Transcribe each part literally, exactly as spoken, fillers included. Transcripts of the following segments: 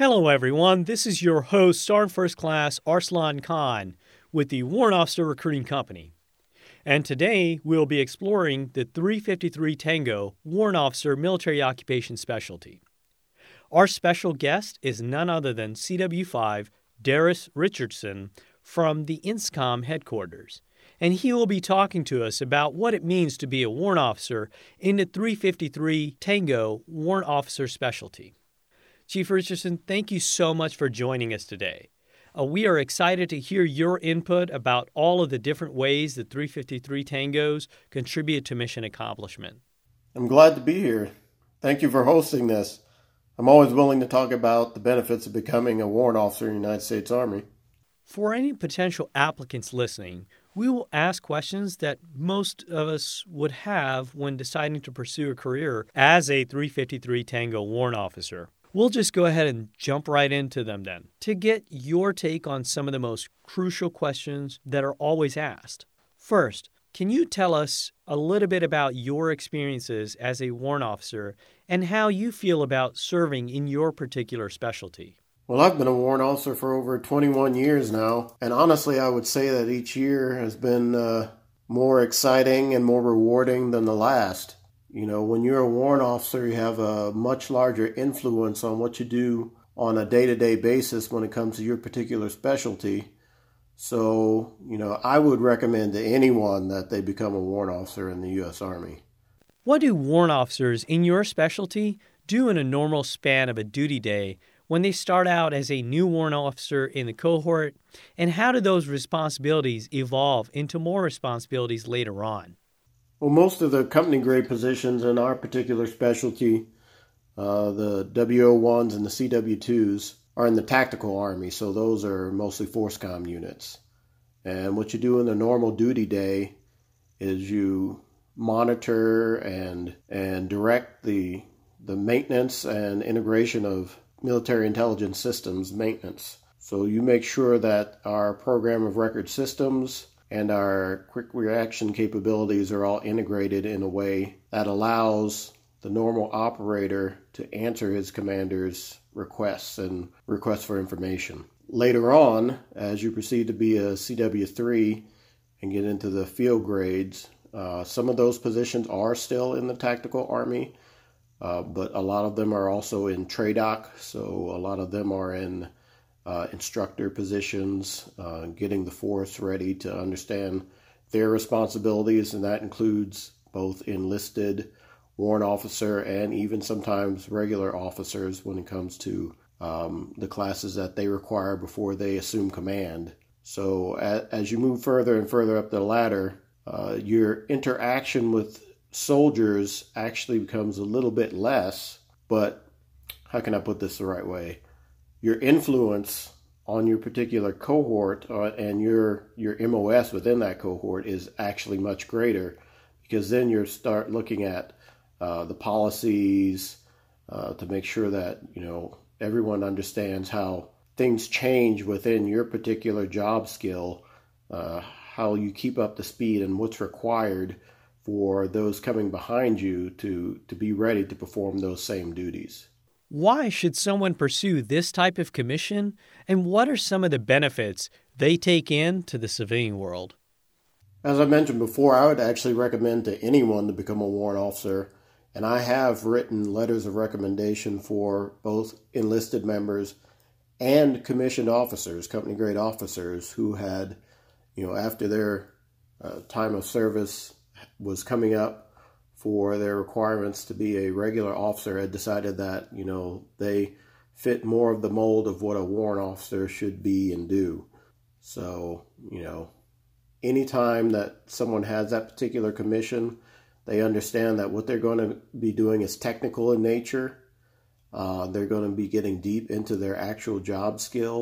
Hello everyone, this is your host, Sergeant First Class Arslan Khan with the Warrant Officer Recruiting Company. And today we'll be exploring the three fifty-three Tango Warrant Officer Military Occupation Specialty. Our special guest is none other than C W five Darius Richardson from the INSCOM headquarters, and he will be talking to us about what it means to be a warrant officer in the three fifty-three Tango Warrant Officer Specialty. Chief Richardson, thank you so much for joining us today. Uh, we are excited to hear your input about all of the different ways that three fifty-three Tangos contribute to mission accomplishment. I'm glad to be here. Thank you for hosting this. I'm always willing to talk about the benefits of becoming a warrant officer in the United States Army. For any potential applicants listening, we will ask questions that most of us would have when deciding to pursue a career as a three fifty-three Tango warrant officer. We'll just go ahead and jump right into them then to get your take on some of the most crucial questions that are always asked. First, can you tell us a little bit about your experiences as a warrant officer and how you feel about serving in your particular specialty? Well, I've been a warrant officer for over twenty-one years now, and honestly, I would say that each year has been uh, more exciting and more rewarding than the last. You know, when you're a warrant officer, you have a much larger influence on what you do on a day-to-day basis when it comes to your particular specialty. So, you know, I would recommend to anyone that they become a warrant officer in the U S. Army. What do warrant officers in your specialty do in a normal span of a duty day when they start out as a new warrant officer in the cohort? And how do those responsibilities evolve into more responsibilities later on? Well, most of the company grade positions in our particular specialty, uh, the W O ones and the C W twos, are in the tactical army, so those are mostly force comm units. And what you do in the normal duty day is you monitor and and direct the the maintenance and integration of military intelligence systems maintenance. So you make sure that our program of record systems and our quick reaction capabilities are all integrated in a way that allows the normal operator to answer his commander's requests and requests for information. Later on, as you proceed to be a C W three and get into the field grades, uh, some of those positions are still in the tactical army, uh, but a lot of them are also in TRADOC, so a lot of them are in Uh, instructor positions, uh, getting the force ready to understand their responsibilities, and that includes both enlisted warrant officer and even sometimes regular officers when it comes to um, the classes that they require before they assume command. So as, as you move further and further up the ladder, uh, your interaction with soldiers actually becomes a little bit less, but how can I put this the right way? Your influence on your particular cohort uh, and your your M O S within that cohort is actually much greater, because then you start looking at uh, the policies uh, to make sure that, you know, everyone understands how things change within your particular job skill, uh, how you keep up the speed and what's required for those coming behind you to, to be ready to perform those same duties. Why should someone pursue this type of commission, and what are some of the benefits they take in to the civilian world? As I mentioned before, I would actually recommend to anyone to become a warrant officer, and I have written letters of recommendation for both enlisted members and commissioned officers, company grade officers, who had, you know, after their uh, time of service was coming up for their requirements to be a regular officer, had decided that, you know, they fit more of the mold of what a warrant officer should be and do. So, you know, anytime that someone has that particular commission, they understand that what they're going to be doing is technical in nature. Uh, they're going to be getting deep into their actual job skill.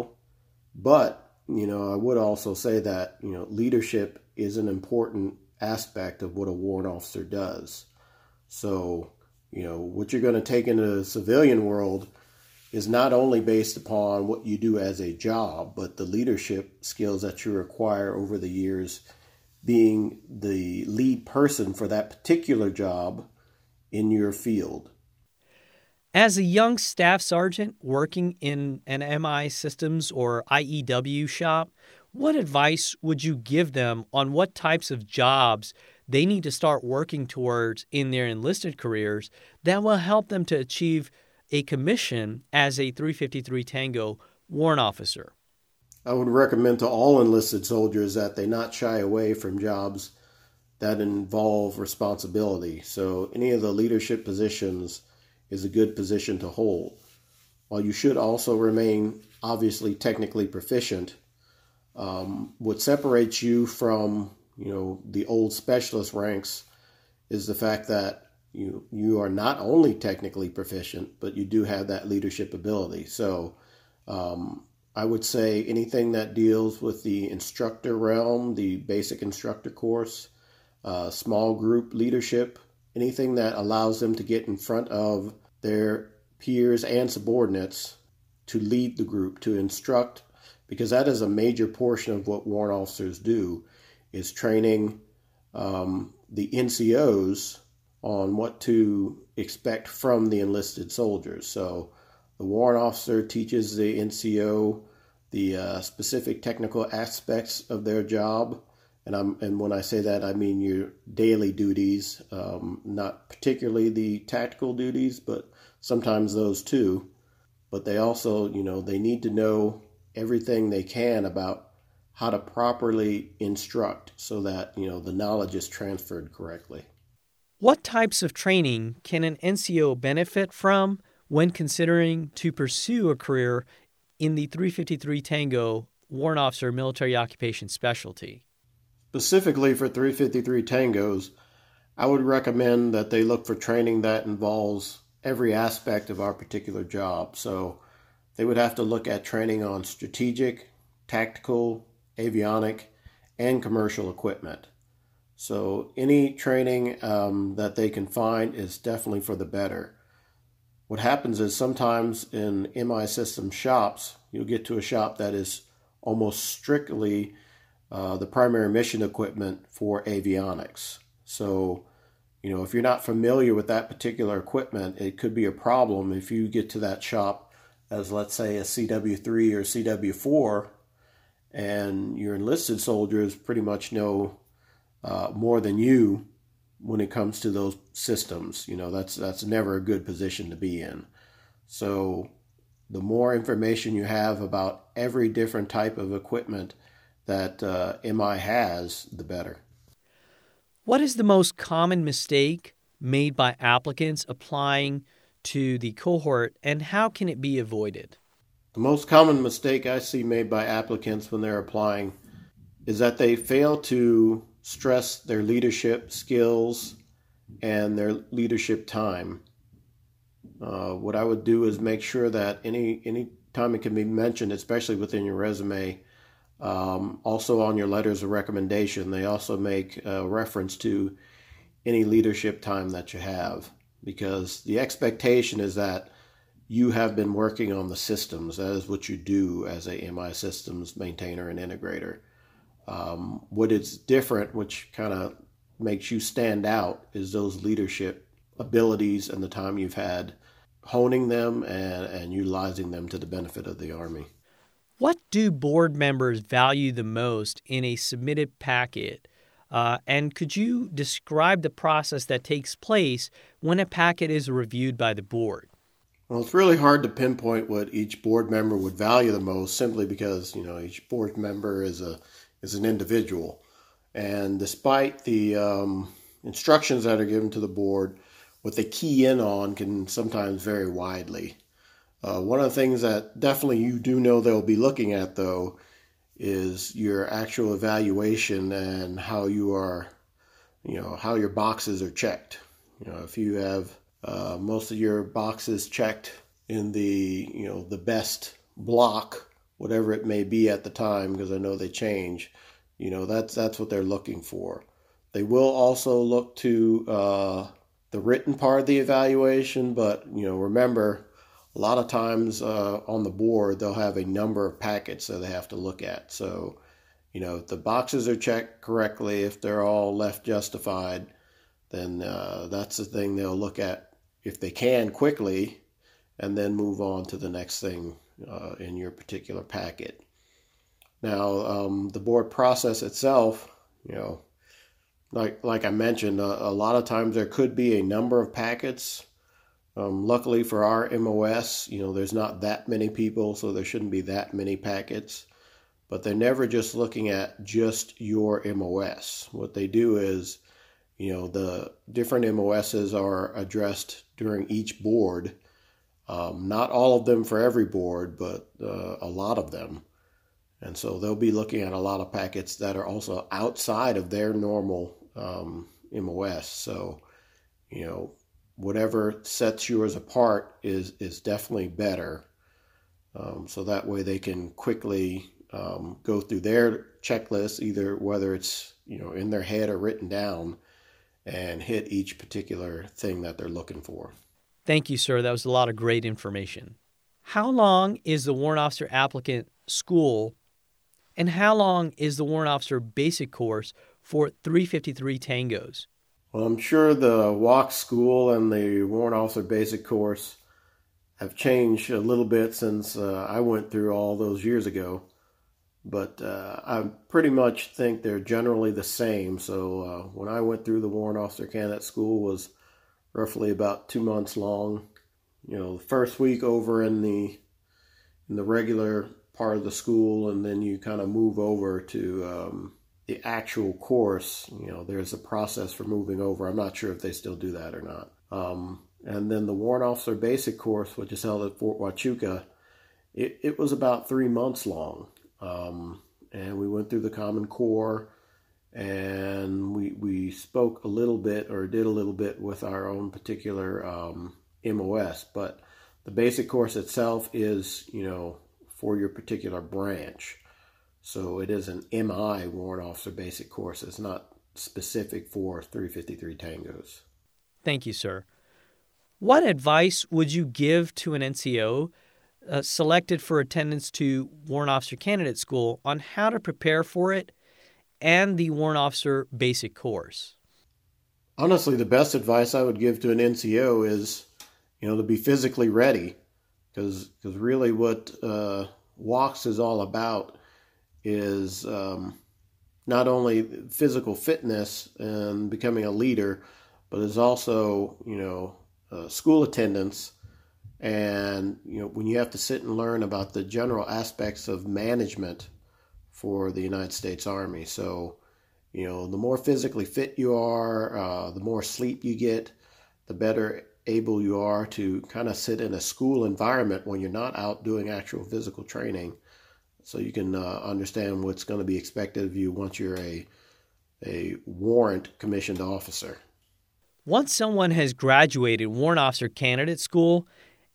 But, you know, I would also say that, you know, leadership is an important aspect of what a warrant officer does. So, you know, what you're going to take into the civilian world is not only based upon what you do as a job, but the leadership skills that you require over the years being the lead person for that particular job in your field. As a young staff sergeant working in an M I systems or I E W shop, what advice would you give them on what types of jobs they need to start working towards in their enlisted careers that will help them to achieve a commission as a three fifty-three Tango warrant officer? I would recommend to all enlisted soldiers that they not shy away from jobs that involve responsibility. So any of the leadership positions is a good position to hold. While you should also remain obviously technically proficient, um, what separates you from, you know, the old specialist ranks is the fact that you you are not only technically proficient, but you do have that leadership ability. So um, I would say anything that deals with the instructor realm, the basic instructor course, uh, small group leadership, anything that allows them to get in front of their peers and subordinates to lead the group, to instruct, because that is a major portion of what warrant officers do, is training um, the N C Os on what to expect from the enlisted soldiers. So the warrant officer teaches the N C O the uh, specific technical aspects of their job. And, I'm, and when I say that, I mean your daily duties, um, not particularly the tactical duties, but sometimes those too. But they also, you know, they need to know everything they can about how to properly instruct so that, you know, the knowledge is transferred correctly. What types of training can an N C O benefit from when considering to pursue a career in the three fifty-three Tango Warrant Officer Military Occupation Specialty? Specifically for three fifty-three Tangos, I would recommend that they look for training that involves every aspect of our particular job. So they would have to look at training on strategic, tactical, avionic, and commercial equipment. So any training um, that they can find is definitely for the better. What happens is sometimes in M I system shops, you'll get to a shop that is almost strictly Uh, the primary mission equipment for avionics. So, you know, if you're not familiar with that particular equipment, it could be a problem if you get to that shop as, let's say, a C W three or C W four, and your enlisted soldiers pretty much know uh, more than you when it comes to those systems. You know, that's that's never a good position to be in. So the more information you have about every different type of equipment that uh, M I has, the better. What is the most common mistake made by applicants applying to the cohort, and how can it be avoided? The most common mistake I see made by applicants when they're applying is that they fail to stress their leadership skills and their leadership time. Uh, what I would do is make sure that any any time it can be mentioned, especially within your resume, Um, also on your letters of recommendation, they also make uh, reference to any leadership time that you have, because the expectation is that you have been working on the systems. That is what you do as a M I systems maintainer and integrator. Um, what is different, which kind of makes you stand out, is those leadership abilities and the time you've had honing them and, and utilizing them to the benefit of the Army. What do board members value the most in a submitted packet? Uh, and could you describe the process that takes place when a packet is reviewed by the board? Well, it's really hard to pinpoint what each board member would value the most, simply because, you know, each board member is a is an individual. And despite the um, instructions that are given to the board, what they key in on can sometimes vary widely. Uh, one of the things that definitely you do know they'll be looking at, though, is your actual evaluation and how you are, you know, how your boxes are checked. You know, if you have uh, most of your boxes checked in the, you know, the best block, whatever it may be at the time, because I know they change, you know, that's, that's what they're looking for. They will also look to uh, the written part of the evaluation, but, you know, remember, a lot of times uh, on the board, they'll have a number of packets that they have to look at. So, you know, if the boxes are checked correctly, if they're all left justified, then uh, that's the thing they'll look at if they can quickly. and then move on to the next thing uh, in your particular packet. Now, um, the board process itself, you know, like like I mentioned, a, a lot of times there could be a number of packets. Um, luckily for our M O S, you know, there's not that many people, so there shouldn't be that many packets. But they're never just looking at just your M O S. What they do is, you know, the different M O Ss are addressed during each board. Um, not all of them for every board, but uh, a lot of them. And so they'll be looking at a lot of packets that are also outside of their normal um, M O S. So, you know, whatever sets yours apart is, is definitely better. Um, so that way they can quickly um, go through their checklist, either whether it's, you know, in their head or written down, and hit each particular thing that they're looking for. Thank you, sir. That was a lot of great information. How long is the warrant officer applicant school, and how long is the warrant officer basic course for three fifty-three tangos? Well, I'm sure the W O C S school and the warrant officer basic course have changed a little bit since uh, I went through all those years ago. But uh, I pretty much think they're generally the same. So uh, when I went through, the warrant officer candidate school was roughly about two months long. You know, the first week over in the in the regular part of the school, and then you kind of move over to um, the actual course. You know, there's a process for moving over. I'm not sure if they still do that or not. Um, and then the warrant officer basic course, which is held at Fort Huachuca, it, it was about three months long. Um, and we went through the Common Core, and we we spoke a little bit, or did a little bit, with our own particular um, M O S. But the basic course itself is, you know, for your particular branch. So it is an M I warrant officer basic course. It's not specific for three fifty-three tangos. Thank you, sir. What advice would you give to an N C O Uh, selected for attendance to warrant officer candidate school on how to prepare for it and the warrant officer basic course? Honestly, the best advice I would give to an N C O is, you know, to be physically ready, because because really what uh, W O C S is all about is um, not only physical fitness and becoming a leader, but it's also, you know, uh, school attendance. And, you know, when you have to sit and learn about the general aspects of management for the United States Army. So, you know, the more physically fit you are, uh, the more sleep you get, the better able you are to kind of sit in a school environment when you're not out doing actual physical training. So you can uh, understand what's going to be expected of you once you're a, a warrant commissioned officer. Once someone has graduated warrant officer candidate school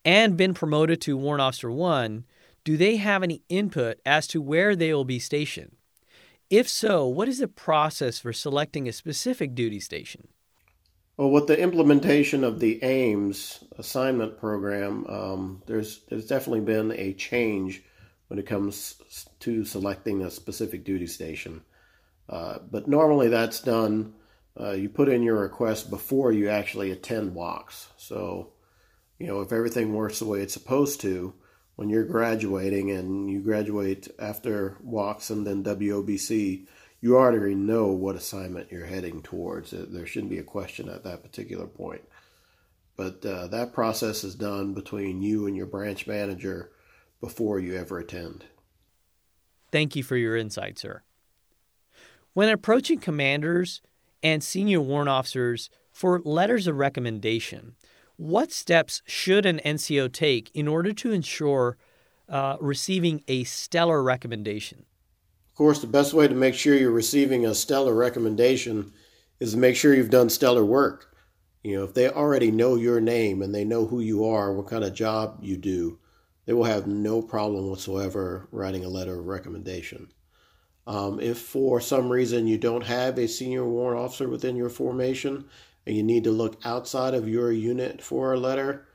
and been promoted to Warrant Officer one, do they have any input as to where they will be stationed? If so, what is the process for selecting a specific duty station? Well, with the implementation of the A I M S assignment program, um, there's, there's definitely been a change when it comes to selecting a specific duty station. Uh, but normally that's done, uh, you put in your request before you actually attend W O C S. So, you know, if everything works the way it's supposed to, when you're graduating and you graduate after W O C S and then W O B C, you already know what assignment you're heading towards. There shouldn't be a question at that particular point. But uh, that process is done between you and your branch manager before you ever attend. Thank you for your insight, sir. When approaching commanders and senior warrant officers for letters of recommendation, what steps should an N C O take in order to ensure uh, receiving a stellar recommendation? Of course, the best way to make sure you're receiving a stellar recommendation is to make sure you've done stellar work. You know, if they already know your name and they know who you are, what kind of job you do, they will have no problem whatsoever writing a letter of recommendation. Um, if for some reason you don't have a senior warrant officer within your formation, and you need to look outside of your unit for a letter,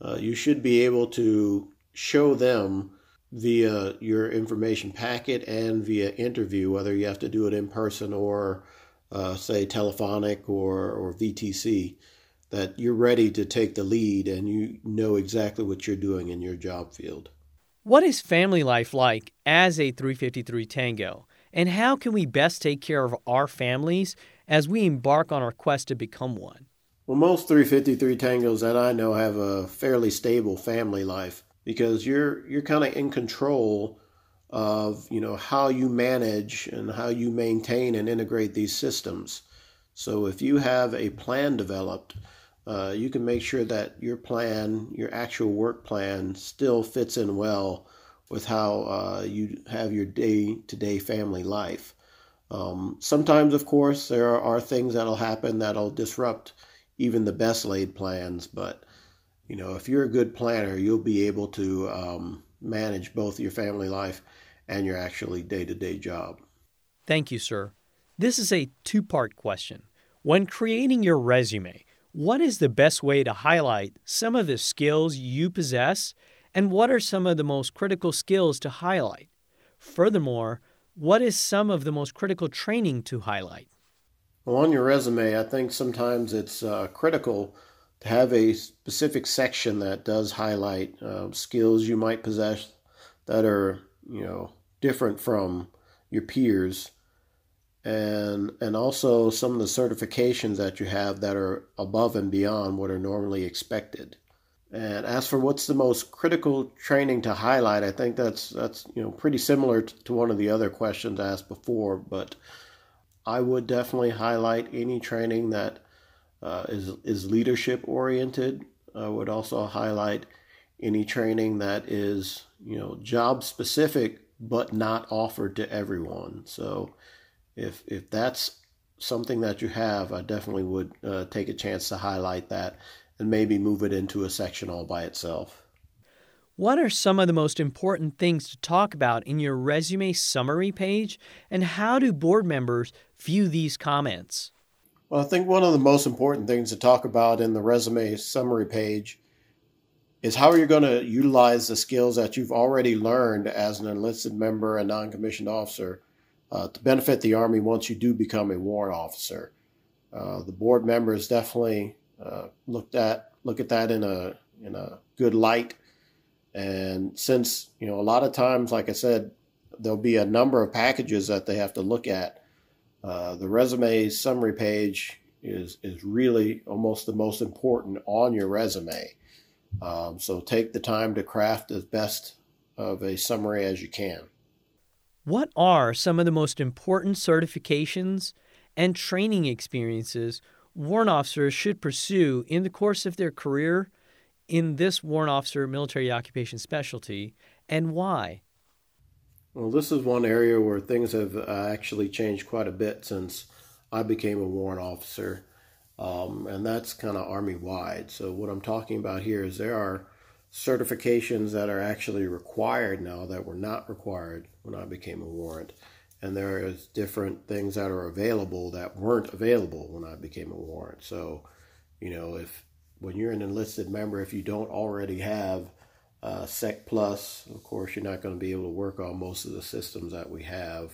uh, you should be able to show them via your information packet and via interview, whether you have to do it in person or, uh, say, telephonic or, or V T C, that you're ready to take the lead and you know exactly what you're doing in your job field. What is family life like as a three fifty-three Tango? And how can we best take care of our families as we embark on our quest to become one? Well, most three fifty-three Tangos that I know have a fairly stable family life because you're you're kind of in control of, you know, how you manage and how you maintain and integrate these systems. So if you have a plan developed, uh, you can make sure that your plan, your actual work plan, still fits in well with how uh, you have your day-to-day family life. Um, sometimes, of course, there are, are things that'll happen that'll disrupt even the best laid plans, but you know, if you're a good planner, you'll be able to um, manage both your family life and your actually day-to-day job. Thank you, sir. This is a two-part question. When creating your resume, what is the best way to highlight some of the skills you possess, and what are some of the most critical skills to highlight? Furthermore, what is some of the most critical training to highlight? Well, on your resume, I think sometimes it's uh, critical to have a specific section that does highlight uh, skills you might possess that are, you know, different from your peers, and and also some of the certifications that you have that are above and beyond what are normally expected. And as for what's the most critical training to highlight, I think that's that's you know pretty similar to one of the other questions asked before, but I would definitely highlight any training that Uh, is is leadership oriented. I would also highlight any training that is, you know, job specific but not offered to everyone. So if if that's something that you have, I definitely would uh, take a chance to highlight that and maybe move it into a section all by itself. What are some of the most important things to talk about in your resume summary page, and how do board members view these comments? Well, I think one of the most important things to talk about in the resume summary page is how you're going to utilize the skills that you've already learned as an enlisted member and non-commissioned officer uh, to benefit the Army once you do become a warrant officer. Uh, the board members definitely uh, looked at look at that in a in a good light, and since you know a lot of times, like I said, there'll be a number of packages that they have to look at. Uh, the resume summary page is is really almost the most important on your resume. Um, so take the time to craft as best of a summary as you can. What are some of the most important certifications and training experiences warrant officers should pursue in the course of their career in this warrant officer military occupation specialty, and why? Well, this is one area where things have uh, actually changed quite a bit since I became a warrant officer, um, and that's kind of Army-wide. So what I'm talking about here is there are certifications that are actually required now that were not required when I became a warrant, and there is different things that are available that weren't available when I became a warrant. So, you know, if when you're an enlisted member, if you don't already have Uh, SecPlus, of course, you're not going to be able to work on most of the systems that we have.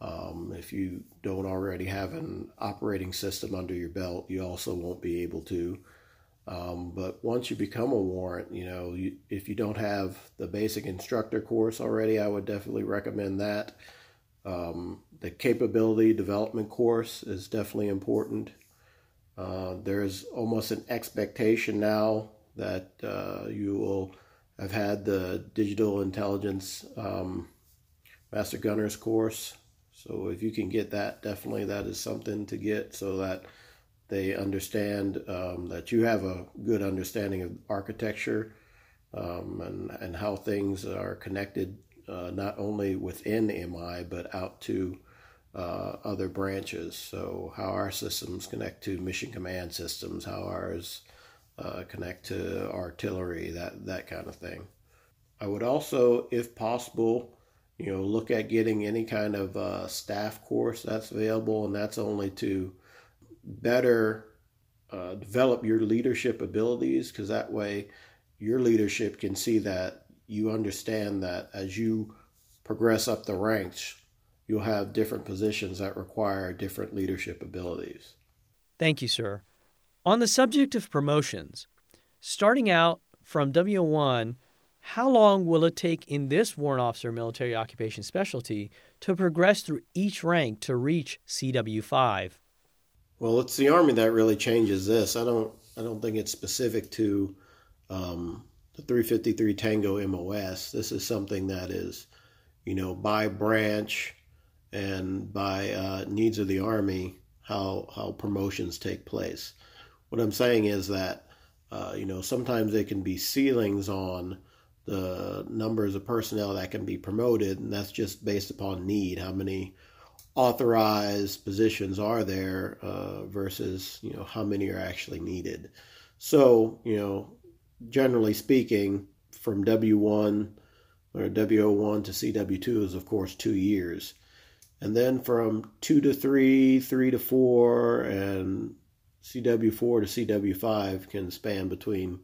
Um, if you don't already have an operating system under your belt, you also won't be able to. Um, but once you become a warrant, you know, you, if you don't have the basic instructor course already, I would definitely recommend that. Um, the capability development course is definitely important. Uh, there's almost an expectation now that uh, you will I've had the Digital Intelligence um, Master Gunner's course. So if you can get that, definitely that is something to get so that they understand um, that you have a good understanding of architecture um, and, and how things are connected uh, not only within M I but out to uh, other branches. So how our systems connect to mission command systems, how ours Uh, connect to artillery, that that kind of thing. I would also, if possible, you know, look at getting any kind of uh, staff course that's available, and that's only to better uh, develop your leadership abilities, because that way your leadership can see that you understand that as you progress up the ranks, you'll have different positions that require different leadership abilities. Thank you, sir. On the subject of promotions, starting out from W one, how long will it take in this warrant officer military occupation specialty to progress through each rank to reach C W five? Well, it's the Army that really changes this. I don't I don't think it's specific to um, the three fifty-three Tango M O S. This is something that is, you know, by branch and by uh, needs of the Army, how how promotions take place. What I'm saying is that, uh, you know, sometimes there can be ceilings on the numbers of personnel that can be promoted, and that's just based upon need. How many authorized positions are there uh, versus, you know, how many are actually needed. So, you know, generally speaking, from W one or W oh one to C W two is, of course, two years. And then from two to three, three to four, and C W four to C W five can span between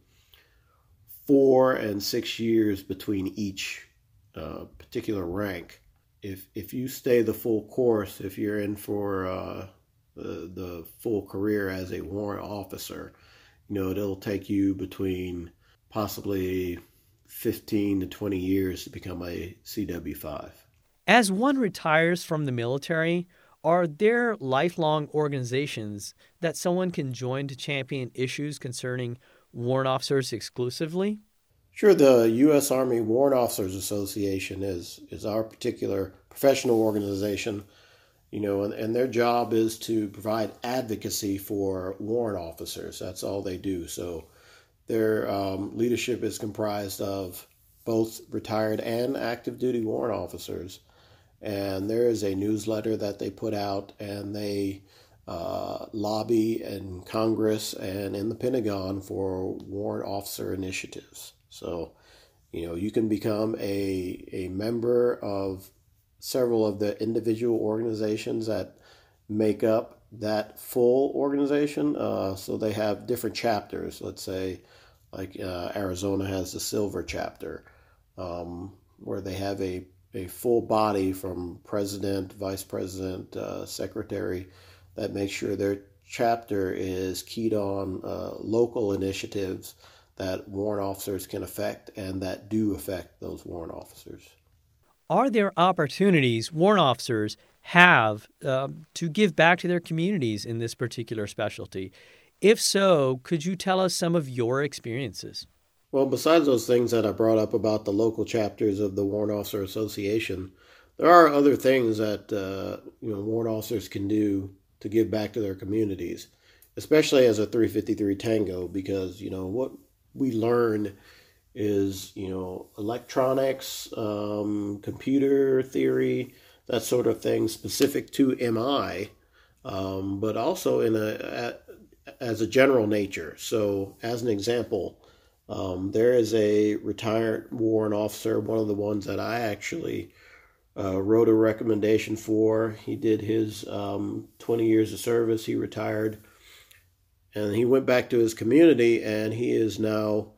four and six years between each uh, particular rank. If if you stay the full course, if you're in for uh, the, the full career as a warrant officer, you know, it'll take you between possibly fifteen to twenty years to become a C W five. As one retires from the military, are there lifelong organizations that someone can join to champion issues concerning warrant officers exclusively? Sure. The U S Army Warrant Officers Association is is our particular professional organization, you know, and, and their job is to provide advocacy for warrant officers. That's all they do. So their um, leadership is comprised of both retired and active duty warrant officers. And there is a newsletter that they put out, and they uh, lobby in Congress and in the Pentagon for warrant officer initiatives. So, you know, you can become a a member of several of the individual organizations that make up that full organization. Uh, so they have different chapters. Let's say, like uh, Arizona has the Silver Chapter, um, where they have a a full body from president, vice president, uh, secretary, that makes sure their chapter is keyed on uh, local initiatives that warrant officers can affect and that do affect those warrant officers. Are there opportunities warrant officers have uh, to give back to their communities in this particular specialty? If so, could you tell us some of your experiences? Well, besides those things that I brought up about the local chapters of the Warrant Officer Association, there are other things that uh, you know warrant officers can do to give back to their communities, especially as a three fifty-three Tango, because you know what we learn is you know electronics, um, computer theory, that sort of thing, specific to M I, um, but also in a, a as a general nature. So, as an example. Um, there is a retired warrant officer, one of the ones that I actually uh, wrote a recommendation for. He did his um, twenty years of service. He retired, and he went back to his community, and he is now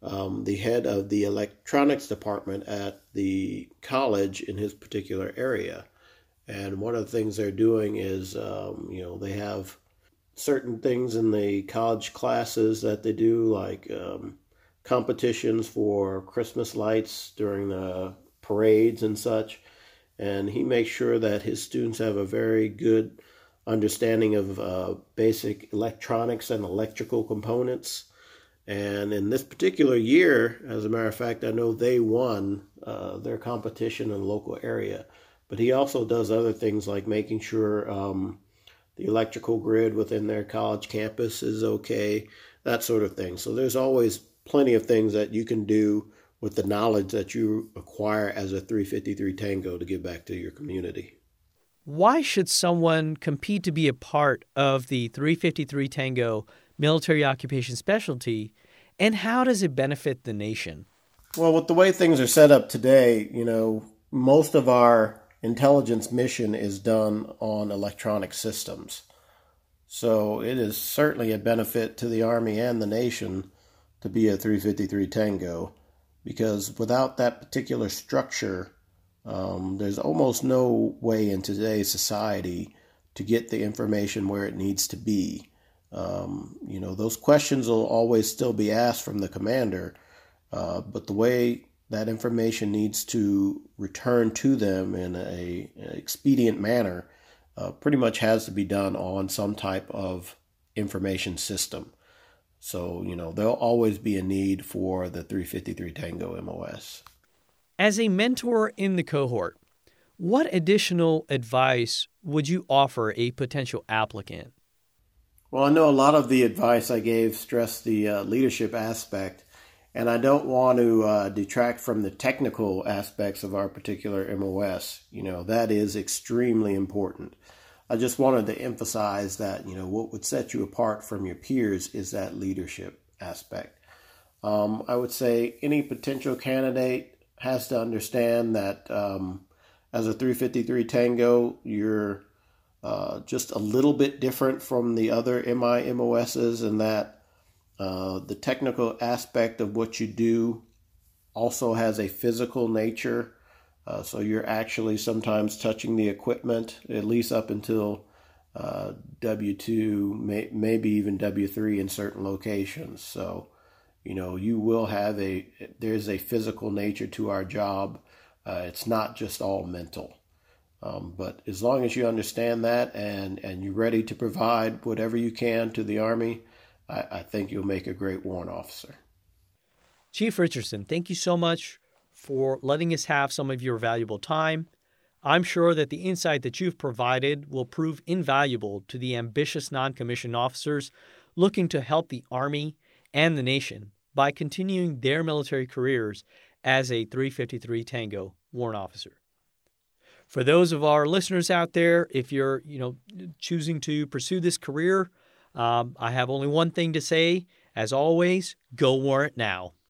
um, the head of the electronics department at the college in his particular area. And one of the things they're doing is, um, you know, they have certain things in the college classes that they do, like um, competitions for Christmas lights during the parades and such, and he makes sure that his students have a very good understanding of uh, basic electronics and electrical components. And in this particular year, as a matter of fact, I know they won uh, their competition in the local area, but he also does other things like making sure um, the electrical grid within their college campus is okay, that sort of thing. So there's always plenty of things that you can do with the knowledge that you acquire as a three fifty-three Tango to give back to your community. Why should someone compete to be a part of the three fifty-three Tango military occupation specialty, and how does it benefit the nation? Well, with the way things are set up today, you know, most of our intelligence mission is done on electronic systems. So it is certainly a benefit to the Army and the nation to be a three fifty-three Tango, because without that particular structure, um, there's almost no way in today's society to get the information where it needs to be. Um, you know, those questions will always still be asked from the commander, uh, but the way that information needs to return to them in a, a expedient manner uh, pretty much has to be done on some type of information system. So, you know, there'll always be a need for the three fifty-three Tango M O S. As a mentor in the cohort, what additional advice would you offer a potential applicant? Well, I know a lot of the advice I gave stressed the uh, leadership aspect, and I don't want to uh, detract from the technical aspects of our particular M O S. You know, that is extremely important. I just wanted to emphasize that, you know, what would set you apart from your peers is that leadership aspect. Um, I would say any potential candidate has to understand that um, as a three fifty-three Tango, you're uh, just a little bit different from the other M I M O Ss in that Uh, the technical aspect of what you do also has a physical nature. Uh, so you're actually sometimes touching the equipment, at least up until uh, W two, may, maybe even W three in certain locations. So, you know, you will have a, there's a physical nature to our job. Uh, it's not just all mental. Um, but as long as you understand that and, and you're ready to provide whatever you can to the Army, I think you'll make a great warrant officer. Chief Richardson, thank you so much for letting us have some of your valuable time. I'm sure that the insight that you've provided will prove invaluable to the ambitious non-commissioned officers looking to help the Army and the nation by continuing their military careers as a three fifty-three Tango warrant officer. For those of our listeners out there, if you're, you know, choosing to pursue this career, Um, I have only one thing to say. As always, go warrant now.